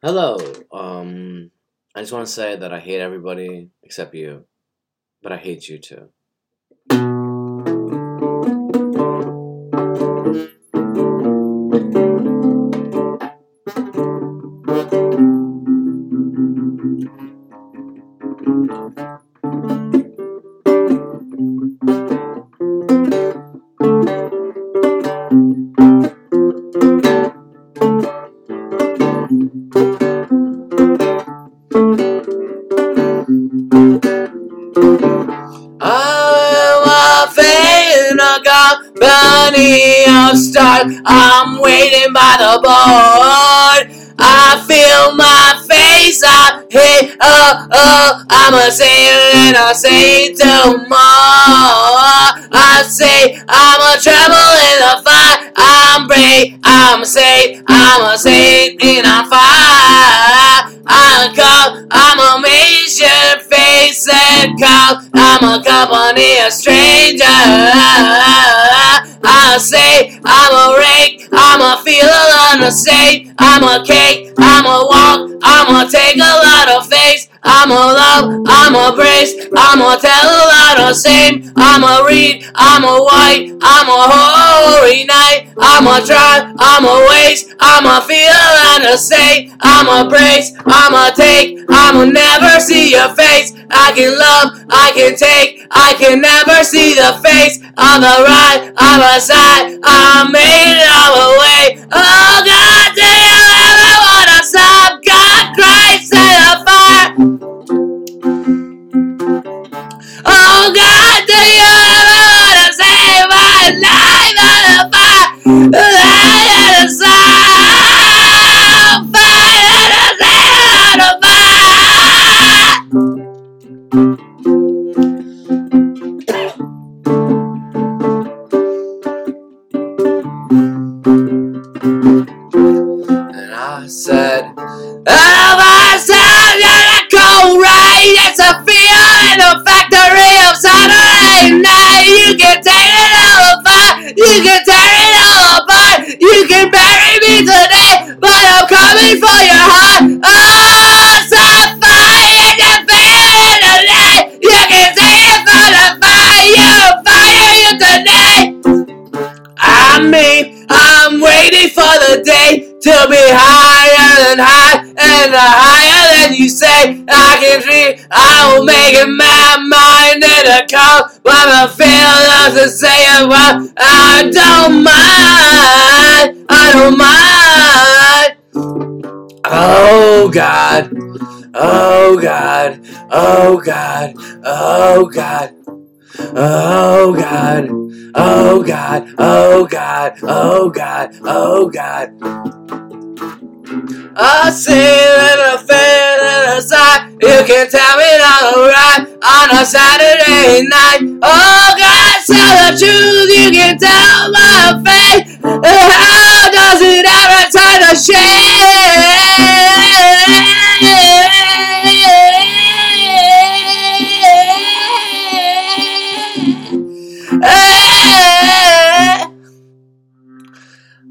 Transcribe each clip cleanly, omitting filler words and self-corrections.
Hello. I just want to say that I hate everybody except you, but I hate you too. I'm waiting by the board. I feel my face up. Hey, oh, I'ma say it and I'll say it no more. I say I'ma trouble in the fight. I'm brave. I'ma say it and I'm fire. I'll come. I'ma make your face and call. I'm a company of strangers. I say I'm a rake, I'm a feel a lot of state, I'm a cake, I'm a walk, I'm a take a lot of face, I'm a love, I'm a brace, I'm a tell a lot of same, I'm a read, I'm a white, I'm a hoary night, I'm a try, I'm a waste, I'm a feel a lot of state, I'm a brace, I'm a take, I'm a never see your face, I can love, I can take, I can never see the face. On the right, on the side, I'm made it all the way. Oh God, do you ever wanna stop God Christ in the fire? Oh God, do you ever wanna save my life on the fire? Light on the side, fight on the side, on the fire. Said, oh, my son, you're a cold rain. It's a feel in a factory of Saturday night. You can take it all apart. You can tear it all apart. You can bury me today, but I'm coming for your heart. Oh, some fire in your feeling today. You can take it from the fire. You'll fire you today. I mean, I'm waiting for the day to be higher than high, and higher than you say. I can dream, I will make it my mind in a call, but I feel love to say it well. I don't mind. Oh God, oh God, oh God, oh God. Oh God, oh God, oh God, oh God, oh God. I see it and I feel it inside. You can tell me not alright on a Saturday night. Oh God, tell the truth. You can tell my faith. How does it ever turn to shame?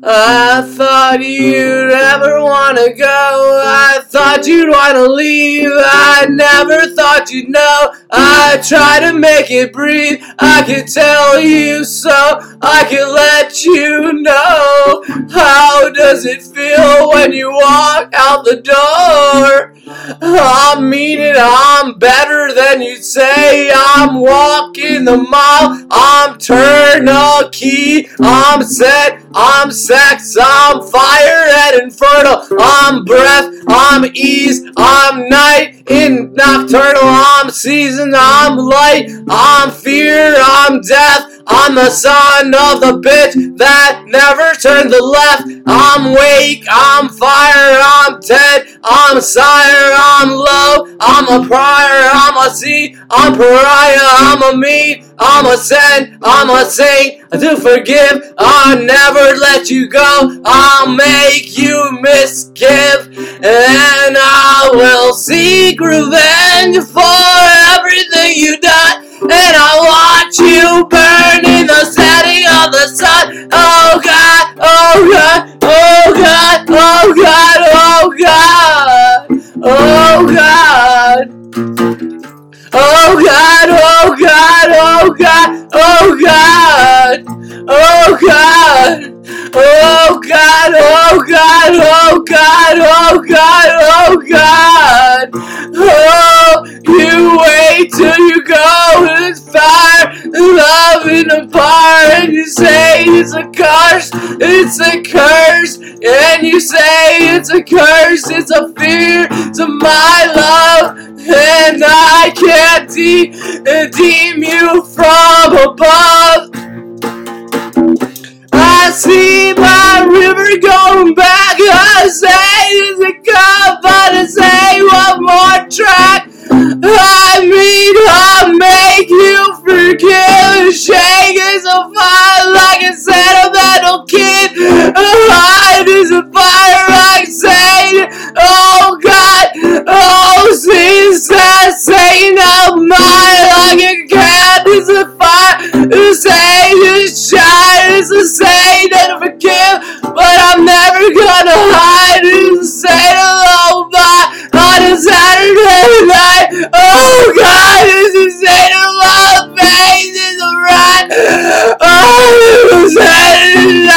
I thought you'd never want to go. I thought you'd want to leave. I never thought you'd know. I try to make it breathe. I can tell you so. I can let you know. How does it feel when you walk out the door? I mean it, I'm better than you'd say. I'm walking the mile. I'm turnkey. I'm set. I'm sex, I'm fire and infernal, I'm breath, I'm ease, I'm night, in nocturnal, I'm season, I'm light, I'm fear, I'm death, I'm the son of the bitch that never turned the left, I'm wake, I'm fire, I'm dead, I'm sire, I'm low, I'm a prior, I'm a seed, I'm pariah, I'm a mean, I'm a sin, I'm a saint, to forgive, I'll never let you go, I'll make you misgive, and I will seek revenge for everything you done, and I'll watch you burn in the setting of the sun. Oh God, oh God, oh God, oh God, oh God. Oh God! Oh God! Oh God! Oh God! Oh God! Oh God! Oh God! Oh God! Oh, you wait till you go in this fire, love in the fire, and you say it's a curse, it's a curse, and you say it's a curse, it's a fear to my love, and I can't deem you from above. I see my river going back. I say it's a cup, but I say one more track. I mean, I'll make you forgive. Shake is a fire like a sentimental kid. A hide is a fire like Satan. Oh God, oh since I say now mine like a cat is a fire. The Satan is shy, is a Satan to forgive, but I'm never gonna hide. It's a Satan all by on a Saturday night. Oh God, this is insane. Love face is a rat. Oh, this is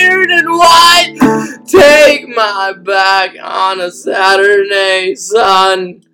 iron and white. Take my back on a Saturday, son.